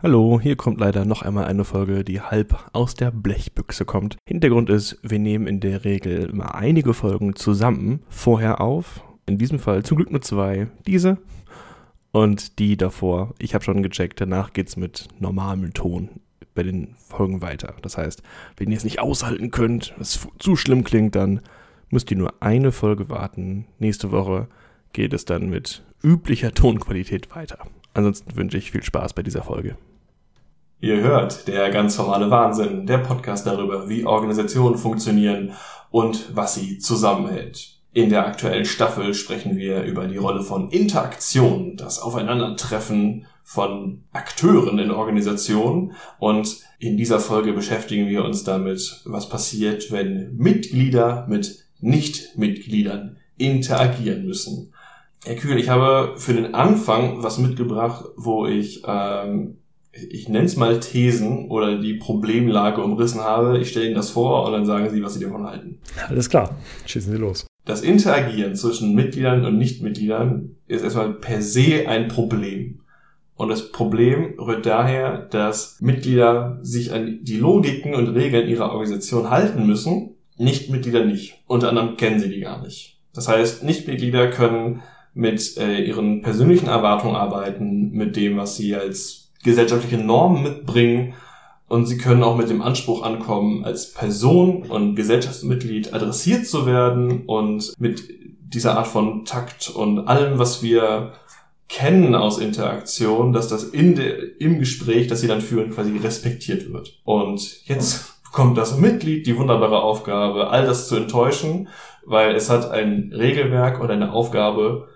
Hallo, hier kommt leider noch einmal eine Folge, die halb aus der Blechbüchse kommt. Hintergrund ist, wir nehmen in der Regel immer einige Folgen zusammen vorher auf. In diesem Fall zum Glück nur zwei. Diese und die davor. Ich habe schon gecheckt, danach geht's mit normalem Ton bei den Folgen weiter. Das heißt, wenn ihr es nicht aushalten könnt, es zu schlimm klingt, dann müsst ihr nur eine Folge warten. Nächste Woche geht es dann mit üblicher Tonqualität weiter. Ansonsten wünsche ich viel Spaß bei dieser Folge. Ihr hört der ganz formale Wahnsinn, der Podcast darüber, wie Organisationen funktionieren und was sie zusammenhält. In der aktuellen Staffel sprechen wir über die Rolle von Interaktion, das Aufeinandertreffen von Akteuren in Organisationen. Und in dieser Folge beschäftigen wir uns damit, was passiert, wenn Mitglieder mit Nicht-Mitgliedern interagieren müssen. Herr Kühl, ich habe für den Anfang was mitgebracht, wo ich nenne es mal Thesen oder die Problemlage umrissen habe. Ich stelle Ihnen das vor und dann sagen Sie, was Sie davon halten. Alles klar, schießen Sie los. Das Interagieren zwischen Mitgliedern und Nichtmitgliedern ist erstmal per se ein Problem. Und das Problem rührt daher, dass Mitglieder sich an die Logiken und Regeln ihrer Organisation halten müssen, Nichtmitglieder nicht. Unter anderem kennen sie die gar nicht. Das heißt, Nichtmitglieder können mit ihren persönlichen Erwartungen arbeiten, mit dem, was sie als gesellschaftliche Normen mitbringen, und sie können auch mit dem Anspruch ankommen, als Person und Gesellschaftsmitglied adressiert zu werden und mit dieser Art von Takt und allem, was wir kennen aus Interaktion, dass das im Gespräch, das sie dann führen, quasi respektiert wird. Und jetzt bekommt das Mitglied die wunderbare Aufgabe, all das zu enttäuschen, weil es hat ein Regelwerk und eine Aufgabe,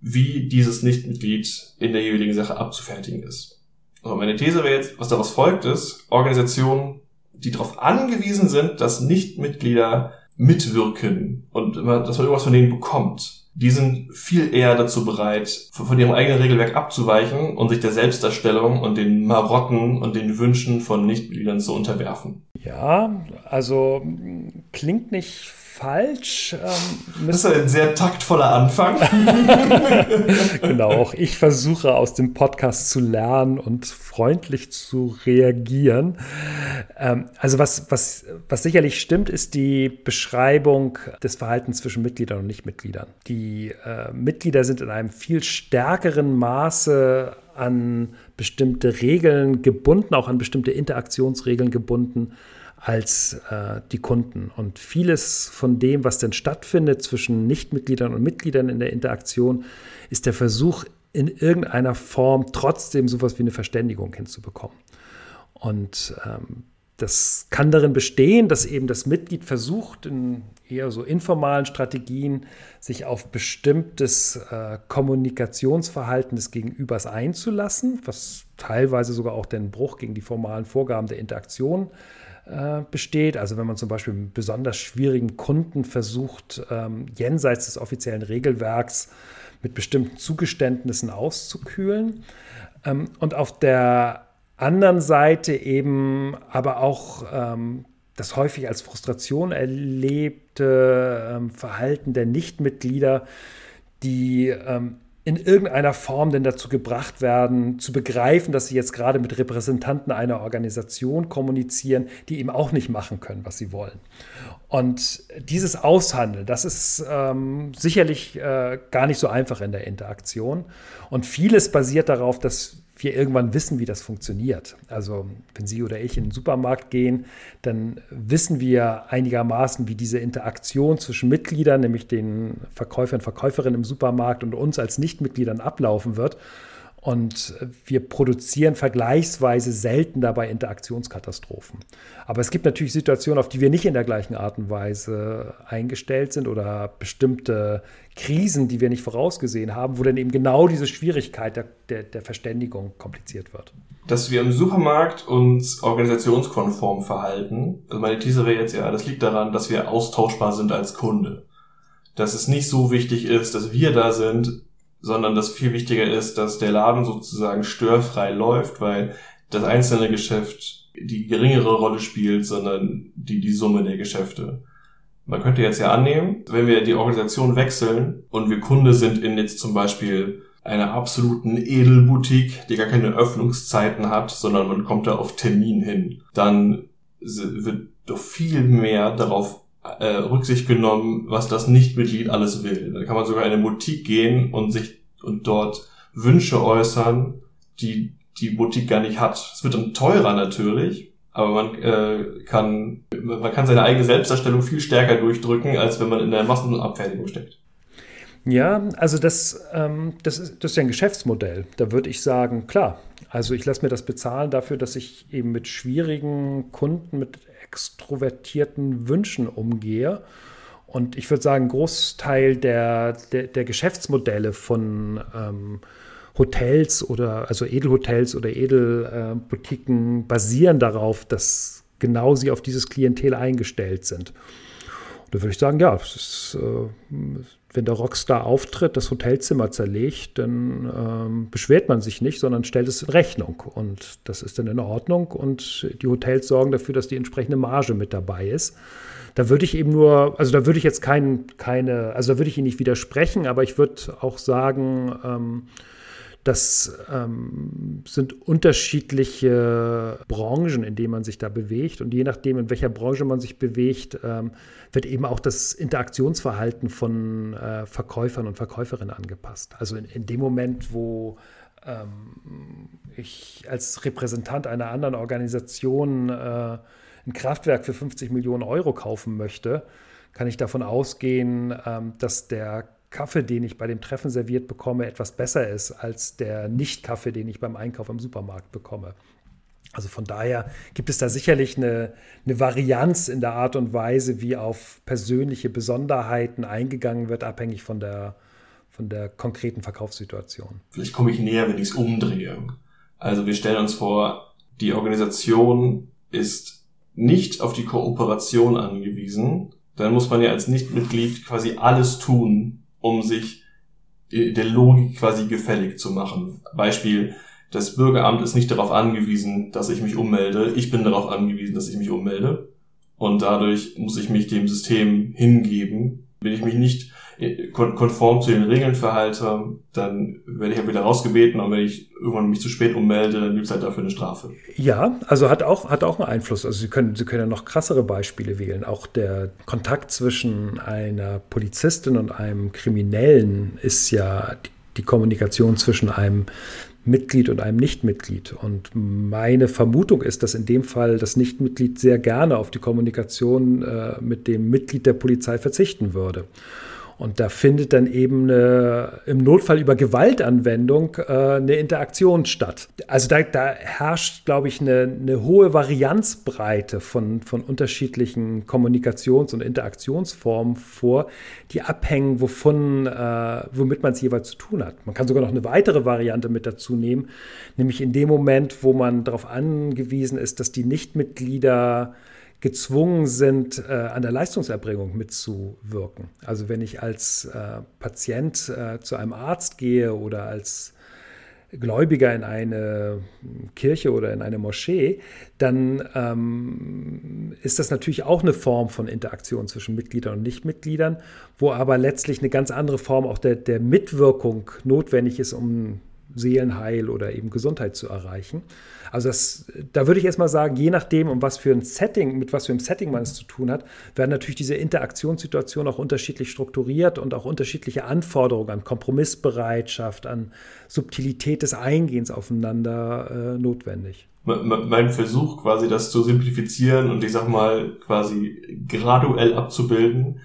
wie dieses Nichtmitglied in der jeweiligen Sache abzufertigen ist. Also meine These wäre jetzt, was daraus folgt, ist, Organisationen, die darauf angewiesen sind, dass Nichtmitglieder mitwirken und dass man irgendwas von denen bekommt, die sind viel eher dazu bereit, von ihrem eigenen Regelwerk abzuweichen und sich der Selbstdarstellung und den Marotten und den Wünschen von Nichtmitgliedern zu unterwerfen. Ja, also klingt nicht falsch. Das ist ein sehr taktvoller Anfang. Genau, auch ich versuche aus dem Podcast zu lernen und freundlich zu reagieren. Also was sicherlich stimmt, ist die Beschreibung des Verhaltens zwischen Mitgliedern und Nichtmitgliedern. Die Mitglieder sind in einem viel stärkeren Maße an bestimmte Regeln gebunden, auch an bestimmte Interaktionsregeln gebunden, als die Kunden. Und vieles von dem, was denn stattfindet zwischen Nichtmitgliedern und Mitgliedern in der Interaktion, ist der Versuch, in irgendeiner Form trotzdem sowas wie eine Verständigung hinzubekommen. Und das kann darin bestehen, dass eben das Mitglied versucht, in eher so informalen Strategien sich auf bestimmtes Kommunikationsverhalten des Gegenübers einzulassen, was teilweise sogar auch den Bruch gegen die formalen Vorgaben der Interaktion besteht. Also wenn man zum Beispiel einen besonders schwierigen Kunden versucht, jenseits des offiziellen Regelwerks mit bestimmten Zugeständnissen auszukühlen. Und auf der anderen Seite eben aber auch das häufig als Frustration erlebte Verhalten der Nichtmitglieder, die in irgendeiner Form denn dazu gebracht werden, zu begreifen, dass sie jetzt gerade mit Repräsentanten einer Organisation kommunizieren, die eben auch nicht machen können, was sie wollen. Und dieses Aushandeln, das ist sicherlich gar nicht so einfach in der Interaktion. Und vieles basiert darauf, dass wir irgendwann wissen, wie das funktioniert. Also wenn Sie oder ich in den Supermarkt gehen, dann wissen wir einigermaßen, wie diese Interaktion zwischen Mitgliedern, nämlich den Verkäufern und Verkäuferinnen im Supermarkt und uns als Nichtmitgliedern ablaufen wird. Und wir produzieren vergleichsweise selten dabei Interaktionskatastrophen. Aber es gibt natürlich Situationen, auf die wir nicht in der gleichen Art und Weise eingestellt sind oder bestimmte Krisen, die wir nicht vorausgesehen haben, wo dann eben genau diese Schwierigkeit der Verständigung kompliziert wird. Dass wir im Supermarkt uns organisationskonform verhalten, also meine These wäre jetzt ja, das liegt daran, dass wir austauschbar sind als Kunde. Dass es nicht so wichtig ist, dass wir da sind, sondern dass viel wichtiger ist, dass der Laden sozusagen störfrei läuft, weil das einzelne Geschäft die geringere Rolle spielt, sondern die Summe der Geschäfte. Man könnte jetzt ja annehmen, wenn wir die Organisation wechseln und wir Kunde sind in jetzt zum Beispiel einer absoluten Edelboutique, die gar keine Öffnungszeiten hat, sondern man kommt da auf Termin hin. Dann wird doch viel mehr darauf Rücksicht genommen, was das Nichtmitglied alles will. Dann kann man sogar in eine Boutique gehen und dort Wünsche äußern, die die Boutique gar nicht hat. Es wird dann teurer natürlich, aber man kann seine eigene Selbstdarstellung viel stärker durchdrücken, als wenn man in der Massenabfertigung steckt. Ja, also das ist ja ein Geschäftsmodell. Da würde ich sagen, klar, also ich lasse mir das bezahlen dafür, dass ich eben mit schwierigen Kunden, mit extrovertierten Wünschen umgehe. Und ich würde sagen, ein Großteil der Geschäftsmodelle von Hotels oder also Edelhotels oder Edelboutiquen basieren darauf, dass genau sie auf dieses Klientel eingestellt sind. Da würde ich sagen, ja, das ist, wenn der Rockstar auftritt, das Hotelzimmer zerlegt, dann beschwert man sich nicht, sondern stellt es in Rechnung. Und das ist dann in Ordnung. Und die Hotels sorgen dafür, dass die entsprechende Marge mit dabei ist. Da würde ich eben nur, also da würde ich jetzt da würde ich Ihnen nicht widersprechen, aber ich würde auch sagen, das sind unterschiedliche Branchen, in denen man sich da bewegt. Und je nachdem, in welcher Branche man sich bewegt, wird eben auch das Interaktionsverhalten von Verkäufern und Verkäuferinnen angepasst. Also in dem Moment, wo ich als Repräsentant einer anderen Organisation ein Kraftwerk für 50 Millionen Euro kaufen möchte, kann ich davon ausgehen, dass der Kaffee, den ich bei dem Treffen serviert bekomme, etwas besser ist als der Nicht-Kaffee, den ich beim Einkauf im Supermarkt bekomme. Also von daher gibt es da sicherlich eine Varianz in der Art und Weise, wie auf persönliche Besonderheiten eingegangen wird, abhängig von der konkreten Verkaufssituation. Vielleicht komme ich näher, wenn ich es umdrehe. Also wir stellen uns vor, die Organisation ist nicht auf die Kooperation angewiesen. Dann muss man ja als Nichtmitglied quasi alles tun, um sich der Logik quasi gefällig zu machen. Beispiel, das Bürgeramt ist nicht darauf angewiesen, dass ich mich ummelde. Ich bin darauf angewiesen, dass ich mich ummelde. Und dadurch muss ich mich dem System hingeben. Wenn ich mich nicht konform zu den Regeln verhalte, dann werde ich halt wieder rausgebeten. Und wenn ich irgendwann mich zu spät ummelde, dann gibt es halt dafür eine Strafe. Ja, also hat auch einen Einfluss. Also Sie können ja noch krassere Beispiele wählen. Auch der Kontakt zwischen einer Polizistin und einem Kriminellen ist ja die Kommunikation zwischen einem Mitglied und einem Nichtmitglied. Und meine Vermutung ist, dass in dem Fall das Nichtmitglied sehr gerne auf die Kommunikation mit dem Mitglied der Polizei verzichten würde. Und da findet dann eben im Notfall über Gewaltanwendung eine Interaktion statt. Also da herrscht, glaube ich, eine hohe Varianzbreite von unterschiedlichen Kommunikations- und Interaktionsformen vor, die abhängen, womit man es jeweils zu tun hat. Man kann sogar noch eine weitere Variante mit dazu nehmen, nämlich in dem Moment, wo man darauf angewiesen ist, dass die Nichtmitglieder gezwungen sind, an der Leistungserbringung mitzuwirken. Also wenn ich als Patient zu einem Arzt gehe oder als Gläubiger in eine Kirche oder in eine Moschee, dann ist das natürlich auch eine Form von Interaktion zwischen Mitgliedern und Nichtmitgliedern, wo aber letztlich eine ganz andere Form auch der Mitwirkung notwendig ist, um Seelenheil oder eben Gesundheit zu erreichen. Also da würde ich erstmal sagen, je nachdem, mit was für einem Setting man es zu tun hat, werden natürlich diese Interaktionssituationen auch unterschiedlich strukturiert und auch unterschiedliche Anforderungen an Kompromissbereitschaft, an Subtilität des Eingehens aufeinander notwendig. Mein Versuch quasi, das zu simplifizieren und ich sag mal quasi graduell abzubilden,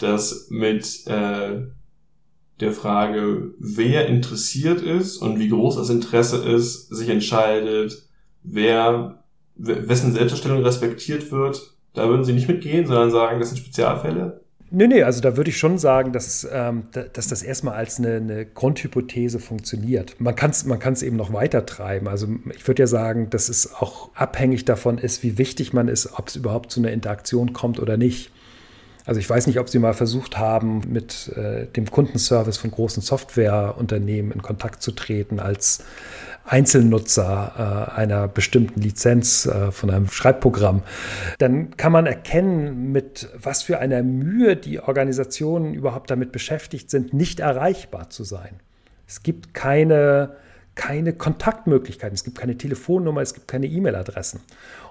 dass mit der Frage, wer interessiert ist und wie groß das Interesse ist, sich entscheidet, wessen Selbstdarstellung respektiert wird. Da würden Sie nicht mitgehen, sondern sagen, das sind Spezialfälle? Nee, also da würde ich schon sagen, dass das erstmal als eine Grundhypothese funktioniert. Man kann's eben noch weiter treiben. Also ich würde ja sagen, dass es auch abhängig davon ist, wie wichtig man ist, ob es überhaupt zu einer Interaktion kommt oder nicht. Also ich weiß nicht, ob Sie mal versucht haben, mit dem Kundenservice von großen Softwareunternehmen in Kontakt zu treten als Einzelnutzer einer bestimmten Lizenz von einem Schreibprogramm. Dann kann man erkennen, mit was für einer Mühe die Organisationen überhaupt damit beschäftigt sind, nicht erreichbar zu sein. Es gibt keine Kontaktmöglichkeiten, es gibt keine Telefonnummer, es gibt keine E-Mail-Adressen.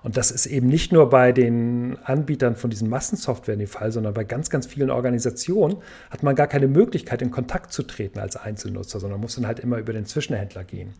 Und das ist eben nicht nur bei den Anbietern von diesen Massensoftwaren der Fall, sondern bei ganz, ganz vielen Organisationen hat man gar keine Möglichkeit, in Kontakt zu treten als Einzelnutzer, sondern muss dann halt immer über den Zwischenhändler gehen.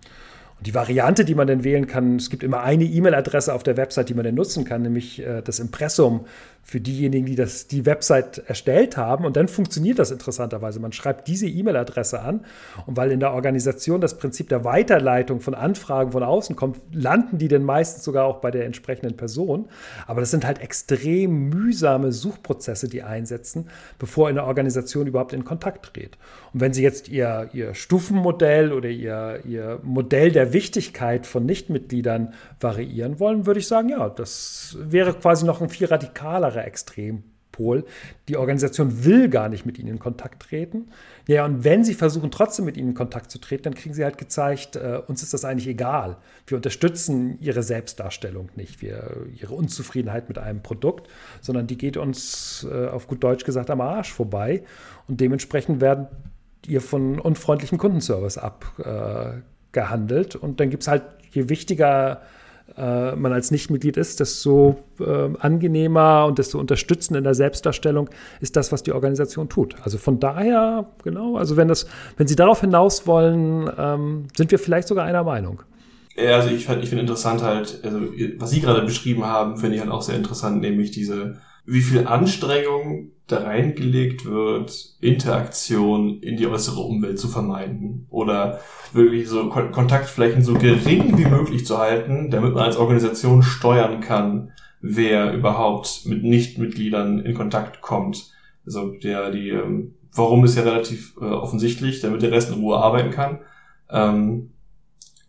Und die Variante, die man dann wählen kann, es gibt immer eine E-Mail-Adresse auf der Website, die man dann nutzen kann, nämlich das Impressum für diejenigen, die die Website erstellt haben. Und dann funktioniert das interessanterweise. Man schreibt diese E-Mail-Adresse an. Und weil in der Organisation das Prinzip der Weiterleitung von Anfragen von außen kommt, landen die dann meistens sogar auch bei der entsprechenden Person. Aber das sind halt extrem mühsame Suchprozesse, die einsetzen, bevor eine Organisation überhaupt in Kontakt tritt. Und wenn Sie jetzt Ihr Stufenmodell oder Ihr Modell der Wichtigkeit von Nichtmitgliedern variieren wollen, würde ich sagen, ja, das wäre quasi noch ein viel radikalerer Extrempol. Die Organisation will gar nicht mit Ihnen in Kontakt treten. Ja, und wenn Sie versuchen, trotzdem mit Ihnen in Kontakt zu treten, dann kriegen Sie halt gezeigt, uns ist das eigentlich egal. Wir unterstützen Ihre Selbstdarstellung nicht, Ihre Unzufriedenheit mit einem Produkt, sondern die geht uns auf gut Deutsch gesagt am Arsch vorbei. Und dementsprechend werden ihr von unfreundlichem Kundenservice abgehandelt. Und dann gibt es halt, je wichtiger man als Nichtmitglied ist, desto angenehmer und desto unterstützender in der Selbstdarstellung ist das, was die Organisation tut. Also von daher, genau, also wenn Sie darauf hinaus wollen, sind wir vielleicht sogar einer Meinung. Ja, also ich finde interessant halt, also was Sie gerade beschrieben haben, finde ich halt auch sehr interessant, nämlich wie viel Anstrengung da reingelegt wird, Interaktion in die äußere Umwelt zu vermeiden oder wirklich so Kontaktflächen so gering wie möglich zu halten, damit man als Organisation steuern kann, wer überhaupt mit Nichtmitgliedern in Kontakt kommt. Also warum ist ja relativ offensichtlich, damit der Rest in Ruhe arbeiten kann.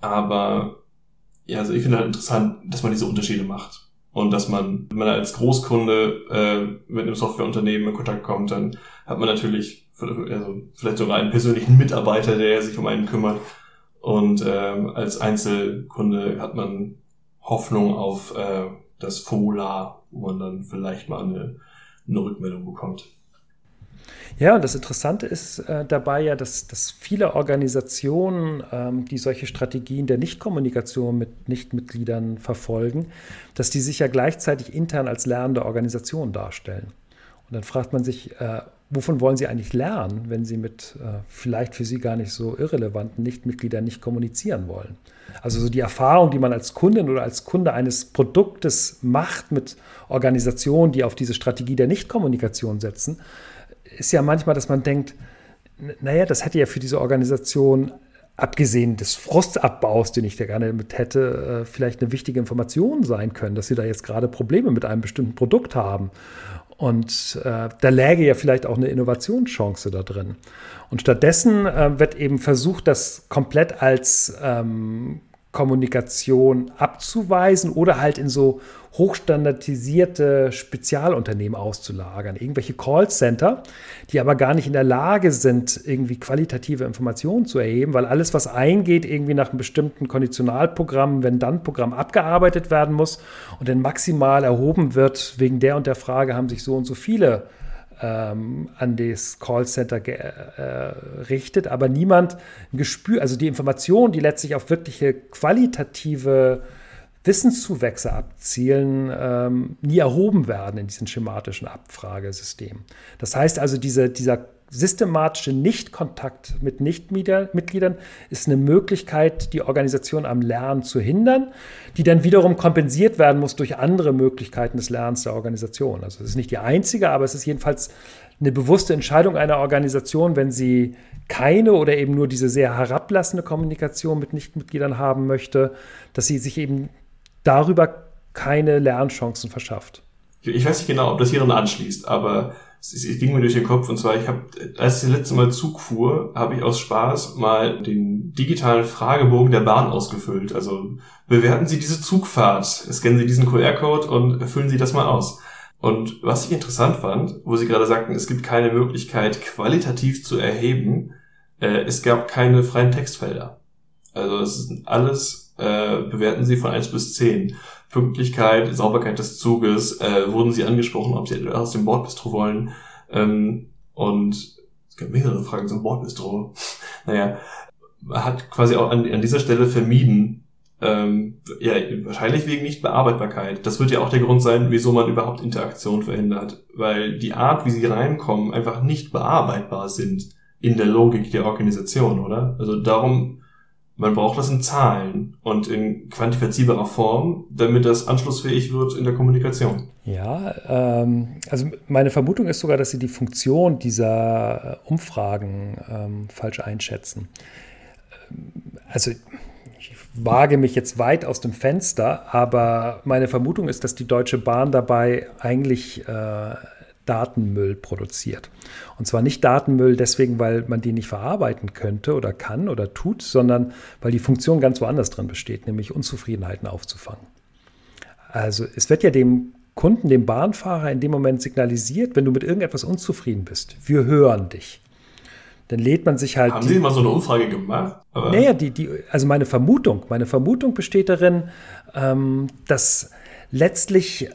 Aber ja, also ich finde halt interessant, dass man diese Unterschiede macht. Und dass man, wenn man als Großkunde mit einem Softwareunternehmen in Kontakt kommt, dann hat man natürlich vielleicht sogar einen persönlichen Mitarbeiter, der sich um einen kümmert. Und als Einzelkunde hat man Hoffnung auf das Formular, wo man dann vielleicht mal eine Rückmeldung bekommt. Ja, und das Interessante ist dabei ja, dass viele Organisationen, die solche Strategien der Nichtkommunikation mit Nichtmitgliedern verfolgen, dass die sich ja gleichzeitig intern als lernende Organisation darstellen. Und dann fragt man sich, wovon wollen Sie eigentlich lernen, wenn Sie mit vielleicht für Sie gar nicht so irrelevanten Nichtmitgliedern nicht kommunizieren wollen? Also so die Erfahrung, die man als Kundin oder als Kunde eines Produktes macht mit Organisationen, die auf diese Strategie der Nichtkommunikation setzen, ist ja manchmal, dass man denkt, naja, das hätte ja für diese Organisation, abgesehen des Frustabbaus, den ich da gerne mit hätte, vielleicht eine wichtige Information sein können, dass sie da jetzt gerade Probleme mit einem bestimmten Produkt haben. Und da läge ja vielleicht auch eine Innovationschance da drin. Und stattdessen wird eben versucht, das komplett als Kommunikation abzuweisen oder halt in so hochstandardisierte Spezialunternehmen auszulagern. Irgendwelche Callcenter, die aber gar nicht in der Lage sind, irgendwie qualitative Informationen zu erheben, weil alles, was eingeht, irgendwie nach einem bestimmten Konditionalprogramm, Wenn-Dann-Programm abgearbeitet werden muss und dann maximal erhoben wird, wegen der und der Frage haben sich so und so viele an das Callcenter gerichtet, aber niemand ein Gespür, also die Informationen, die letztlich auf wirkliche qualitative Wissenszuwächse abzielen, nie erhoben werden in diesen schematischen Abfragesystemen. Das heißt also, dieser systematische Nichtkontakt mit Nichtmitgliedern ist eine Möglichkeit, die Organisation am Lernen zu hindern, die dann wiederum kompensiert werden muss durch andere Möglichkeiten des Lernens der Organisation. Also es ist nicht die einzige, aber es ist jedenfalls eine bewusste Entscheidung einer Organisation, wenn sie keine oder eben nur diese sehr herablassende Kommunikation mit Nichtmitgliedern haben möchte, dass sie sich eben darüber keine Lernchancen verschafft. Ich weiß nicht genau, ob das hier dann anschließt, aber es ging mir durch den Kopf, und zwar, als ich das letzte Mal Zug fuhr, habe ich aus Spaß mal den digitalen Fragebogen der Bahn ausgefüllt. Also bewerten Sie diese Zugfahrt, scannen Sie diesen QR-Code und füllen Sie das mal aus. Und was ich interessant fand, wo Sie gerade sagten, es gibt keine Möglichkeit, qualitativ zu erheben, es gab keine freien Textfelder. Also es ist alles, bewerten Sie von 1 bis 10. Pünktlichkeit, Sauberkeit des Zuges, wurden sie angesprochen, ob sie etwas aus dem Bordbistro wollen. Und es gibt mehrere Fragen zum Bordbistro. Naja, hat quasi auch an dieser Stelle vermieden, ja, wahrscheinlich wegen Nichtbearbeitbarkeit. Das wird ja auch der Grund sein, wieso man überhaupt Interaktion verhindert, weil die Art, wie sie reinkommen, einfach nicht bearbeitbar sind in der Logik der Organisation, oder? Also darum, man braucht das in Zahlen und in quantifizierbarer Form, damit das anschlussfähig wird in der Kommunikation. Ja, also meine Vermutung ist sogar, dass sie die Funktion dieser Umfragen falsch einschätzen. Also ich wage mich jetzt weit aus dem Fenster, aber meine Vermutung ist, dass die Deutsche Bahn dabei eigentlich Datenmüll produziert. Und zwar nicht Datenmüll deswegen, weil man die nicht verarbeiten könnte oder kann oder tut, sondern weil die Funktion ganz woanders drin besteht, nämlich Unzufriedenheiten aufzufangen. Also es wird ja dem Kunden, dem Bahnfahrer in dem Moment signalisiert, wenn du mit irgendetwas unzufrieden bist, wir hören dich. Dann lädt man sich halt... Haben Sie mal so eine Umfrage gemacht? Aber naja, also meine Vermutung besteht darin, dass letztlich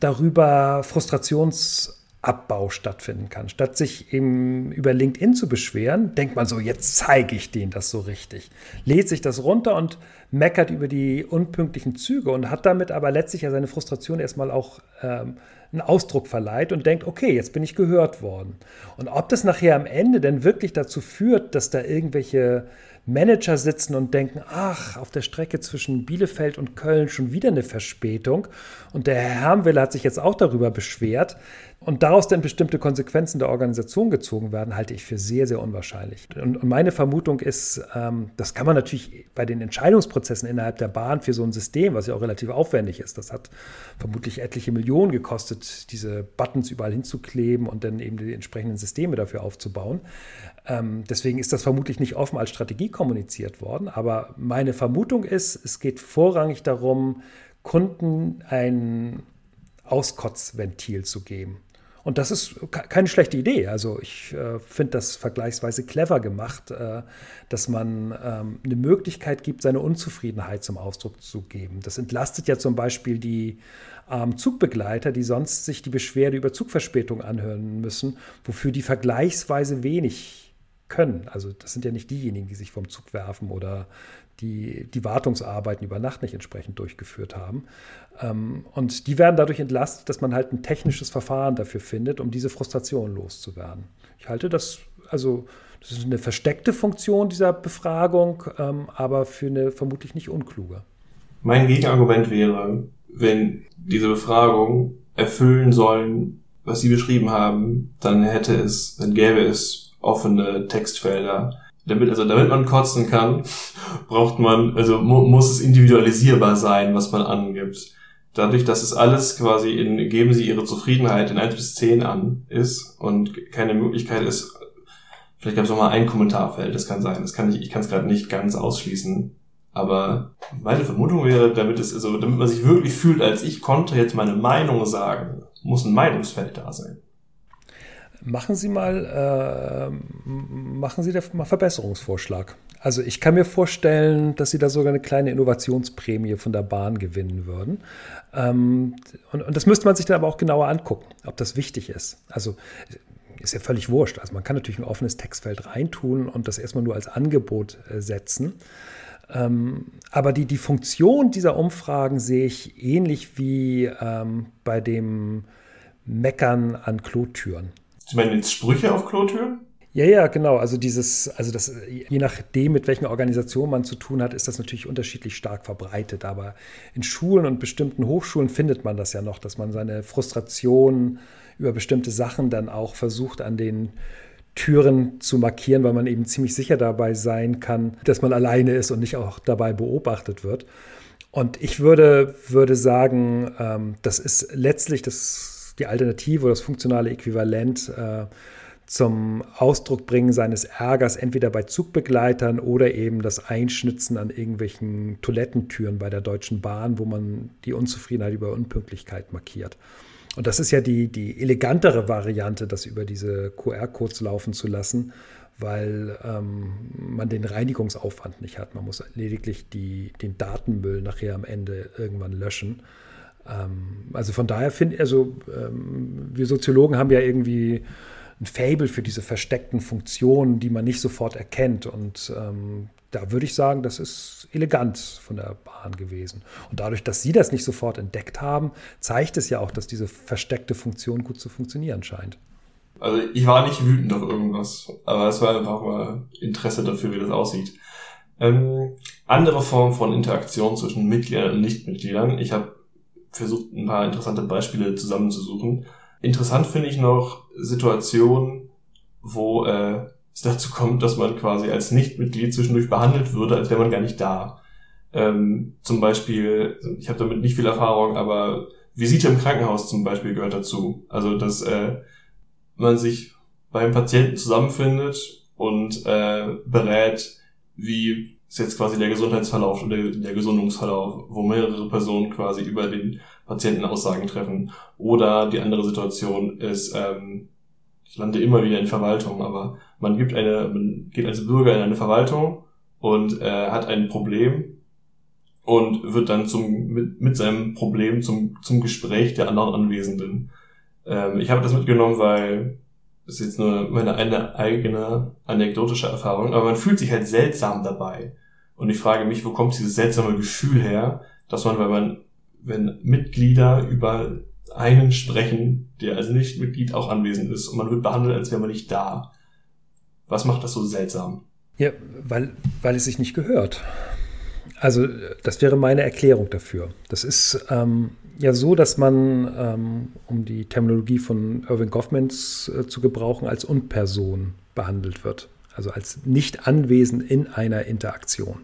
darüber Frustrationsabbau stattfinden kann. Statt sich eben über LinkedIn zu beschweren, denkt man so, jetzt zeige ich denen das so richtig. Lädt sich das runter und meckert über die unpünktlichen Züge und hat damit aber letztlich ja seine Frustration erstmal auch einen Ausdruck verleiht und denkt, okay, jetzt bin ich gehört worden. Und ob das nachher am Ende denn wirklich dazu führt, dass da irgendwelche Manager sitzen und denken, ach, auf der Strecke zwischen Bielefeld und Köln schon wieder eine Verspätung und der Herr Herrenwille hat sich jetzt auch darüber beschwert und daraus dann bestimmte Konsequenzen der Organisation gezogen werden, halte ich für sehr, sehr unwahrscheinlich. Und meine Vermutung ist, das kann man natürlich bei den Entscheidungsprozessen innerhalb der Bahn für so ein System, was ja auch relativ aufwendig ist, das hat vermutlich etliche Millionen gekostet, diese Buttons überall hinzukleben und dann eben die entsprechenden Systeme dafür aufzubauen. Deswegen ist das vermutlich nicht offen als Strategie kommuniziert worden, aber meine Vermutung ist, es geht vorrangig darum, Kunden ein Auskotzventil zu geben. Und das ist keine schlechte Idee. Also ich finde das vergleichsweise clever gemacht, dass man eine Möglichkeit gibt, seine Unzufriedenheit zum Ausdruck zu geben. Das entlastet ja zum Beispiel die Zugbegleiter, die sonst sich die Beschwerde über Zugverspätung anhören müssen, wofür die vergleichsweise wenig können. Also das sind ja nicht diejenigen, die sich vom Zug werfen oder die Wartungsarbeiten über Nacht nicht entsprechend durchgeführt haben. Und die werden dadurch entlastet, dass man halt ein technisches Verfahren dafür findet, um diese Frustration loszuwerden. Ich halte das, also das ist eine versteckte Funktion dieser Befragung, aber für eine vermutlich nicht unkluge. Mein Gegenargument wäre, wenn diese Befragung erfüllen sollen, was Sie beschrieben haben, dann gäbe es offene Textfelder. Damit man kotzen kann, muss es individualisierbar sein, was man angibt. Dadurch, dass es alles quasi geben Sie Ihre Zufriedenheit in 1 bis 10 an ist und keine Möglichkeit ist, vielleicht gab es nochmal ein Kommentarfeld, das kann sein, ich kann es gerade nicht ganz ausschließen. Aber meine Vermutung wäre, damit man sich wirklich fühlt, als ich konnte jetzt meine Meinung sagen, muss ein Meinungsfeld da sein. Machen Sie mal Verbesserungsvorschlag. Also ich kann mir vorstellen, dass Sie da sogar eine kleine Innovationsprämie von der Bahn gewinnen würden. Und das müsste man sich dann aber auch genauer angucken, ob das wichtig ist. Also ist ja völlig wurscht. Also man kann natürlich ein offenes Textfeld reintun und das erstmal nur als Angebot setzen. Aber die Funktion dieser Umfragen sehe ich ähnlich wie bei dem Meckern an Klotüren. Sie meinen jetzt Sprüche auf Klotüren? Ja, genau. Also das, je nachdem, mit welchen Organisationen man zu tun hat, ist das natürlich unterschiedlich stark verbreitet. Aber in Schulen und bestimmten Hochschulen findet man das ja noch, dass man seine Frustration über bestimmte Sachen dann auch versucht, an den Türen zu markieren, weil man eben ziemlich sicher dabei sein kann, dass man alleine ist und nicht auch dabei beobachtet wird. Und ich würde sagen, das ist letztlich die Alternative oder das funktionale Äquivalent zum Ausdruck bringen seines Ärgers, entweder bei Zugbegleitern oder eben das Einschnitzen an irgendwelchen Toilettentüren bei der Deutschen Bahn, wo man die Unzufriedenheit über Unpünktlichkeit markiert. Und das ist ja die elegantere Variante, das über diese QR-Codes laufen zu lassen, weil man den Reinigungsaufwand nicht hat. Man muss lediglich den Datenmüll nachher am Ende irgendwann löschen. Also von daher wir Soziologen haben ja irgendwie ein Faible für diese versteckten Funktionen, die man nicht sofort erkennt. Und da würde ich sagen, das ist elegant von der Bahn gewesen. Und dadurch, dass sie das nicht sofort entdeckt haben, zeigt es ja auch, dass diese versteckte Funktion gut zu funktionieren scheint. Also ich war nicht wütend auf irgendwas, aber es war einfach mal Interesse dafür, wie das aussieht. Andere Formen von Interaktion zwischen Mitgliedern und Nichtmitgliedern. Ich habe versucht, ein paar interessante Beispiele zusammenzusuchen. Interessant finde ich noch Situationen, wo es dazu kommt, dass man quasi als Nichtmitglied zwischendurch behandelt würde, als wäre man gar nicht da. Zum Beispiel, ich habe damit nicht viel Erfahrung, aber Visite im Krankenhaus zum Beispiel gehört dazu. Also, dass man sich beim Patienten zusammenfindet und berät, wie ist jetzt quasi der Gesundheitsverlauf oder der Gesundungsverlauf, wo mehrere Personen quasi über den Patienten Aussagen treffen. Oder die andere Situation ist, ich lande immer wieder in Verwaltung, aber man geht als Bürger in eine Verwaltung und hat ein Problem und wird dann mit seinem Problem zum Gespräch der anderen Anwesenden. Ich habe das mitgenommen, weil das ist jetzt nur eine eigene anekdotische Erfahrung, aber man fühlt sich halt seltsam dabei. Und ich frage mich, wo kommt dieses seltsame Gefühl her, dass wenn Mitglieder über einen sprechen, der als Nichtmitglied auch anwesend ist und man wird behandelt, als wäre man nicht da. Was macht das so seltsam? Ja, weil es sich nicht gehört. Also das wäre meine Erklärung dafür. Das ist ja so, dass man, um die Terminologie von Irving Goffman zu gebrauchen, als Unperson behandelt wird. Also als nicht anwesend in einer Interaktion.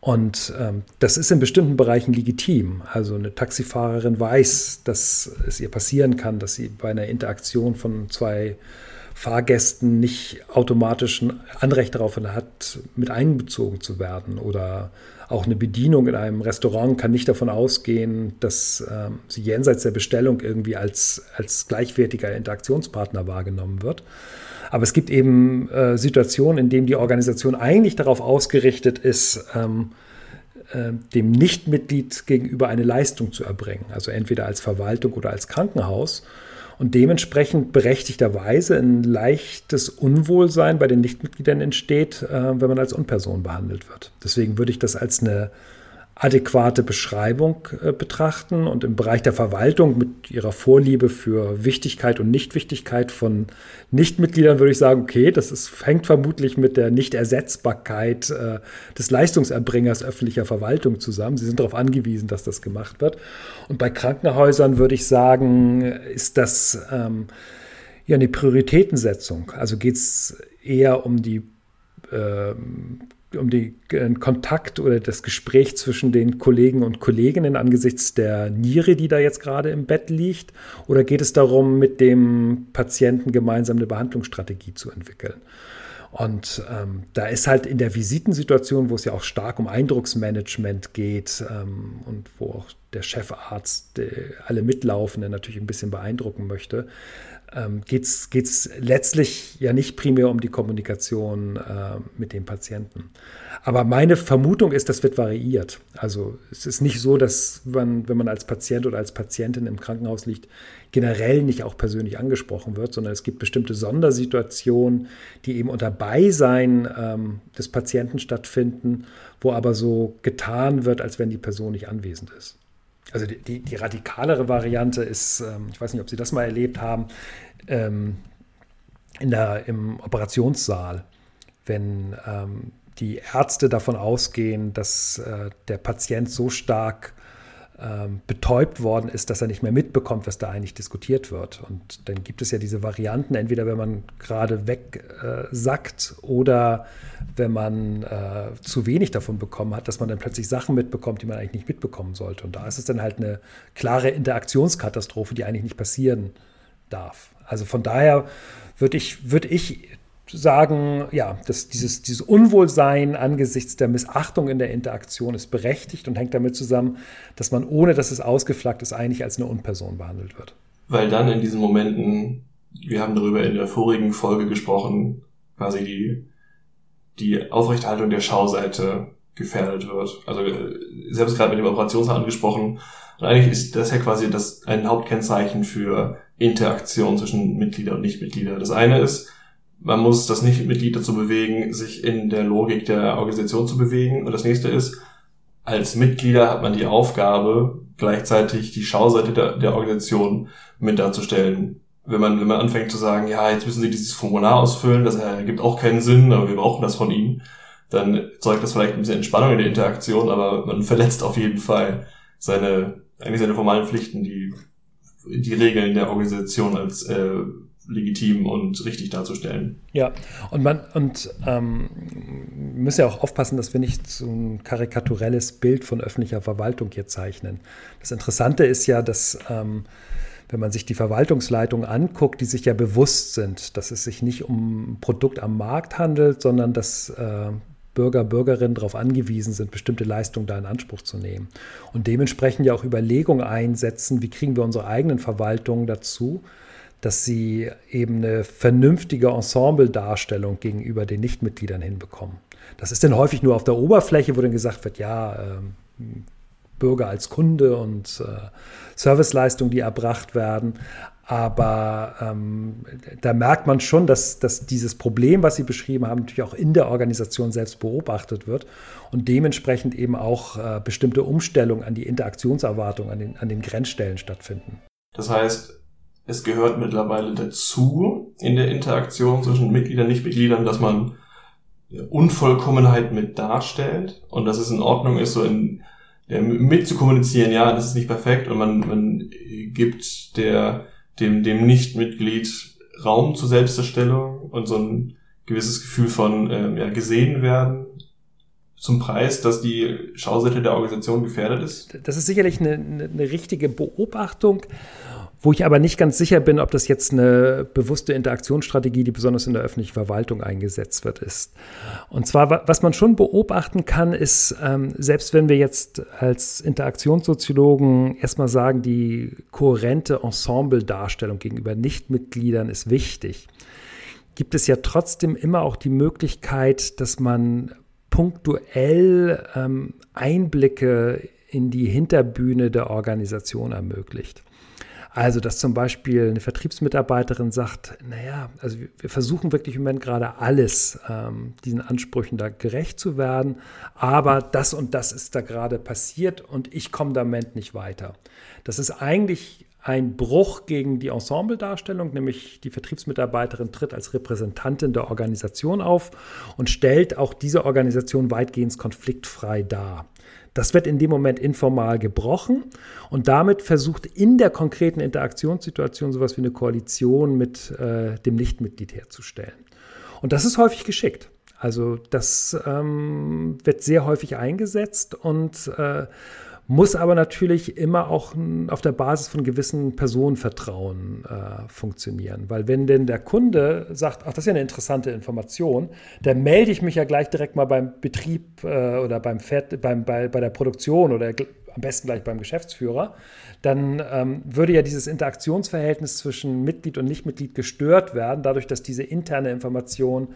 Und das ist in bestimmten Bereichen legitim. Also eine Taxifahrerin weiß, dass es ihr passieren kann, dass sie bei einer Interaktion von zwei Fahrgästen nicht automatisch ein Anrecht darauf hat, mit einbezogen zu werden. Oder auch eine Bedienung in einem Restaurant kann nicht davon ausgehen, dass sie jenseits der Bestellung irgendwie als gleichwertiger Interaktionspartner wahrgenommen wird. Aber es gibt eben Situationen, in denen die Organisation eigentlich darauf ausgerichtet ist, dem Nichtmitglied gegenüber eine Leistung zu erbringen. Also entweder als Verwaltung oder als Krankenhaus. Und dementsprechend berechtigterweise ein leichtes Unwohlsein bei den Nichtmitgliedern entsteht, wenn man als Unperson behandelt wird. Deswegen würde ich das als eine adäquate Beschreibung betrachten. Und im Bereich der Verwaltung mit ihrer Vorliebe für Wichtigkeit und Nichtwichtigkeit von Nichtmitgliedern würde ich sagen, okay, hängt vermutlich mit der Nichtersetzbarkeit des Leistungserbringers öffentlicher Verwaltung zusammen. Sie sind darauf angewiesen, dass das gemacht wird. Und bei Krankenhäusern würde ich sagen, ist das ja eine Prioritätensetzung. Also geht es eher um den Kontakt oder das Gespräch zwischen den Kollegen und Kolleginnen angesichts der Niere, die da jetzt gerade im Bett liegt? Oder geht es darum, mit dem Patienten gemeinsam eine Behandlungsstrategie zu entwickeln? Und da ist halt in der Visitensituation, wo es ja auch stark um Eindrucksmanagement geht und wo auch der Chefarzt alle Mitlaufenden natürlich ein bisschen beeindrucken möchte, geht's letztlich ja nicht primär um die Kommunikation mit dem Patienten. Aber meine Vermutung ist, das wird variiert. Also es ist nicht so, dass man, wenn man als Patient oder als Patientin im Krankenhaus liegt, generell nicht auch persönlich angesprochen wird, sondern es gibt bestimmte Sondersituationen, die eben unter Beisein des Patienten stattfinden, wo aber so getan wird, als wenn die Person nicht anwesend ist. Also die radikalere Variante ist, ich weiß nicht, ob Sie das mal erlebt haben, im Operationssaal, wenn die Ärzte davon ausgehen, dass der Patient so stark betäubt worden ist, dass er nicht mehr mitbekommt, was da eigentlich diskutiert wird. Und dann gibt es ja diese Varianten, entweder wenn man gerade wegsackt oder wenn man zu wenig davon bekommen hat, dass man dann plötzlich Sachen mitbekommt, die man eigentlich nicht mitbekommen sollte. Und da ist es dann halt eine klare Interaktionskatastrophe, die eigentlich nicht passieren darf. Also von daher würde ich sagen, ja, dass dieses Unwohlsein angesichts der Missachtung in der Interaktion ist berechtigt und hängt damit zusammen, dass man, ohne dass es ausgeflaggt ist, eigentlich als eine Unperson behandelt wird. Weil dann in diesen Momenten, wir haben darüber in der vorigen Folge gesprochen, quasi die Aufrechterhaltung der Schauseite gefährdet wird. Also ich habe es gerade mit dem Operationssaal angesprochen. Und eigentlich ist das ja quasi ein Hauptkennzeichen für Interaktion zwischen Mitglieder und Nichtmitglieder. Das eine ist, man muss das Nichtmitglied dazu bewegen, sich in der Logik der Organisation zu bewegen. Und das nächste ist, als Mitglieder hat man die Aufgabe, gleichzeitig die Schauseite der Organisation mit darzustellen. Wenn man anfängt zu sagen, ja, jetzt müssen Sie dieses Formular ausfüllen, das ergibt auch keinen Sinn, aber wir brauchen das von Ihnen, dann erzeugt das vielleicht ein bisschen Entspannung in der Interaktion, aber man verletzt auf jeden Fall seine formalen Pflichten, die Regeln der Organisation als legitim und richtig darzustellen. Ja, und wir müssen ja auch aufpassen, dass wir nicht so ein karikaturelles Bild von öffentlicher Verwaltung hier zeichnen. Das Interessante ist ja, dass wenn man sich die Verwaltungsleitung anguckt, die sich ja bewusst sind, dass es sich nicht um ein Produkt am Markt handelt, sondern dass Bürger, Bürgerinnen darauf angewiesen sind, bestimmte Leistungen da in Anspruch zu nehmen. Und dementsprechend ja auch Überlegungen einsetzen, wie kriegen wir unsere eigenen Verwaltungen dazu, dass sie eben eine vernünftige Ensemble-Darstellung gegenüber den Nichtmitgliedern hinbekommen. Das ist dann häufig nur auf der Oberfläche, wo dann gesagt wird, ja, Bürger als Kunde und Serviceleistungen, die erbracht werden. Aber da merkt man schon, dass dieses Problem, was Sie beschrieben haben, natürlich auch in der Organisation selbst beobachtet wird und dementsprechend eben auch bestimmte Umstellungen an die Interaktionserwartungen, an den Grenzstellen stattfinden. Das heißt, es gehört mittlerweile dazu in der Interaktion zwischen Mitgliedern und Nichtmitgliedern, dass man Unvollkommenheit mit darstellt und dass es in Ordnung ist, so mit zu kommunizieren, ja, das ist nicht perfekt, und man gibt dem Nichtmitglied Raum zur Selbstdarstellung und so ein gewisses Gefühl von gesehen werden zum Preis, dass die Schauseite der Organisation gefährdet ist? Das ist sicherlich eine richtige Beobachtung, wo ich aber nicht ganz sicher bin, ob das jetzt eine bewusste Interaktionsstrategie, die besonders in der öffentlichen Verwaltung eingesetzt wird, ist. Und zwar, was man schon beobachten kann, ist, selbst wenn wir jetzt als Interaktionssoziologen erstmal sagen, die kohärente Ensemble-Darstellung gegenüber Nichtmitgliedern ist wichtig, gibt es ja trotzdem immer auch die Möglichkeit, dass man punktuell Einblicke in die Hinterbühne der Organisation ermöglicht. Also, dass zum Beispiel eine Vertriebsmitarbeiterin sagt, naja, also wir versuchen wirklich im Moment gerade alles, diesen Ansprüchen da gerecht zu werden, aber das und das ist da gerade passiert und ich komme da im Moment nicht weiter. Das ist eigentlich ein Bruch gegen die Ensemble-Darstellung, nämlich die Vertriebsmitarbeiterin tritt als Repräsentantin der Organisation auf und stellt auch diese Organisation weitgehend konfliktfrei dar. Das wird in dem Moment informal gebrochen und damit versucht in der konkreten Interaktionssituation sowas wie eine Koalition mit dem Nichtmitglied herzustellen. Und das ist häufig geschickt. Also das wird sehr häufig eingesetzt und muss aber natürlich immer auch auf der Basis von gewissen Personenvertrauen funktionieren. Weil wenn denn der Kunde sagt, ach, das ist ja eine interessante Information, dann melde ich mich ja gleich direkt mal beim Betrieb oder bei der Produktion oder am besten gleich beim Geschäftsführer, dann würde ja dieses Interaktionsverhältnis zwischen Mitglied und Nichtmitglied gestört werden, dadurch, dass diese interne Information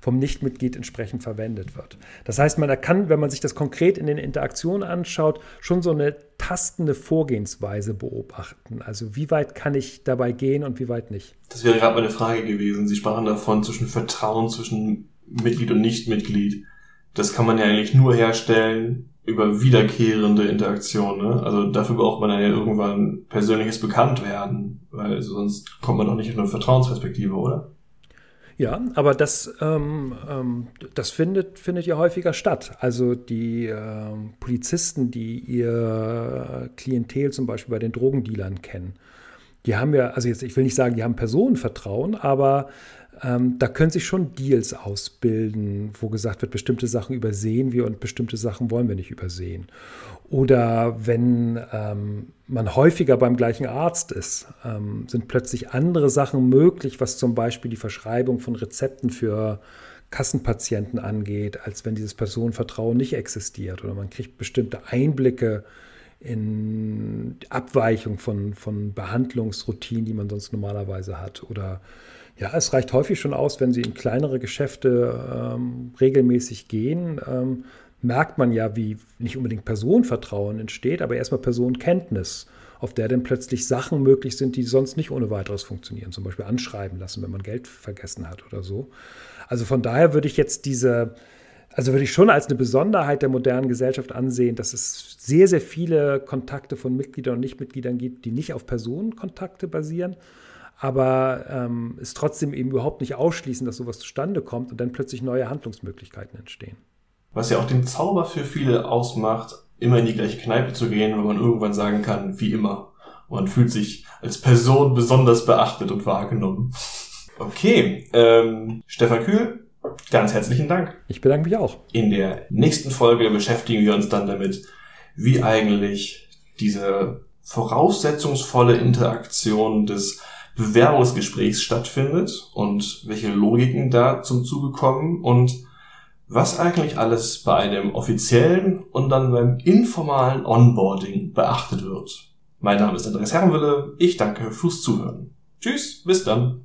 vom Nichtmitglied entsprechend verwendet wird. Das heißt, man kann, wenn man sich das konkret in den Interaktionen anschaut, schon so eine tastende Vorgehensweise beobachten. Also wie weit kann ich dabei gehen und wie weit nicht? Das wäre gerade meine Frage gewesen. Sie sprachen davon zwischen Vertrauen zwischen Mitglied und Nichtmitglied. Das kann man ja eigentlich nur herstellen über wiederkehrende Interaktion, ne? Also dafür braucht man dann ja irgendwann persönliches Bekanntwerden, weil sonst kommt man doch nicht in eine Vertrauensperspektive, oder? Ja, aber das findet ja häufiger statt. Also die Polizisten, die ihr Klientel zum Beispiel bei den Drogendealern kennen, die haben ja, also jetzt, ich will nicht sagen, die haben Personenvertrauen, aber da können sich schon Deals ausbilden, wo gesagt wird, bestimmte Sachen übersehen wir und bestimmte Sachen wollen wir nicht übersehen. Oder wenn man häufiger beim gleichen Arzt ist, sind plötzlich andere Sachen möglich, was zum Beispiel die Verschreibung von Rezepten für Kassenpatienten angeht, als wenn dieses Personenvertrauen nicht existiert. Oder man kriegt bestimmte Einblicke in Abweichung von Behandlungsroutinen, die man sonst normalerweise hat. Oder ja, es reicht häufig schon aus, wenn Sie in kleinere Geschäfte regelmäßig gehen, merkt man ja, wie nicht unbedingt Personenvertrauen entsteht, aber erstmal Personenkenntnis, auf der dann plötzlich Sachen möglich sind, die sonst nicht ohne weiteres funktionieren. Zum Beispiel anschreiben lassen, wenn man Geld vergessen hat oder so. Also von daher würde ich jetzt würde ich schon als eine Besonderheit der modernen Gesellschaft ansehen, dass es sehr, sehr viele Kontakte von Mitgliedern und Nichtmitgliedern gibt, die nicht auf Personenkontakte basieren, aber es trotzdem eben überhaupt nicht ausschließen, dass sowas zustande kommt und dann plötzlich neue Handlungsmöglichkeiten entstehen. Was ja auch den Zauber für viele ausmacht, immer in die gleiche Kneipe zu gehen, weil man irgendwann sagen kann, wie immer. Man fühlt sich als Person besonders beachtet und wahrgenommen. Okay, Stefan Kühl, ganz herzlichen Dank. Ich bedanke mich auch. In der nächsten Folge beschäftigen wir uns dann damit, wie eigentlich diese voraussetzungsvolle Interaktion des Bewerbungsgesprächs stattfindet und welche Logiken da zum Zuge kommen und was eigentlich alles bei einem offiziellen und dann beim informalen Onboarding beachtet wird. Mein Name ist Andreas Herrenwille. Ich danke fürs Zuhören. Tschüss, bis dann.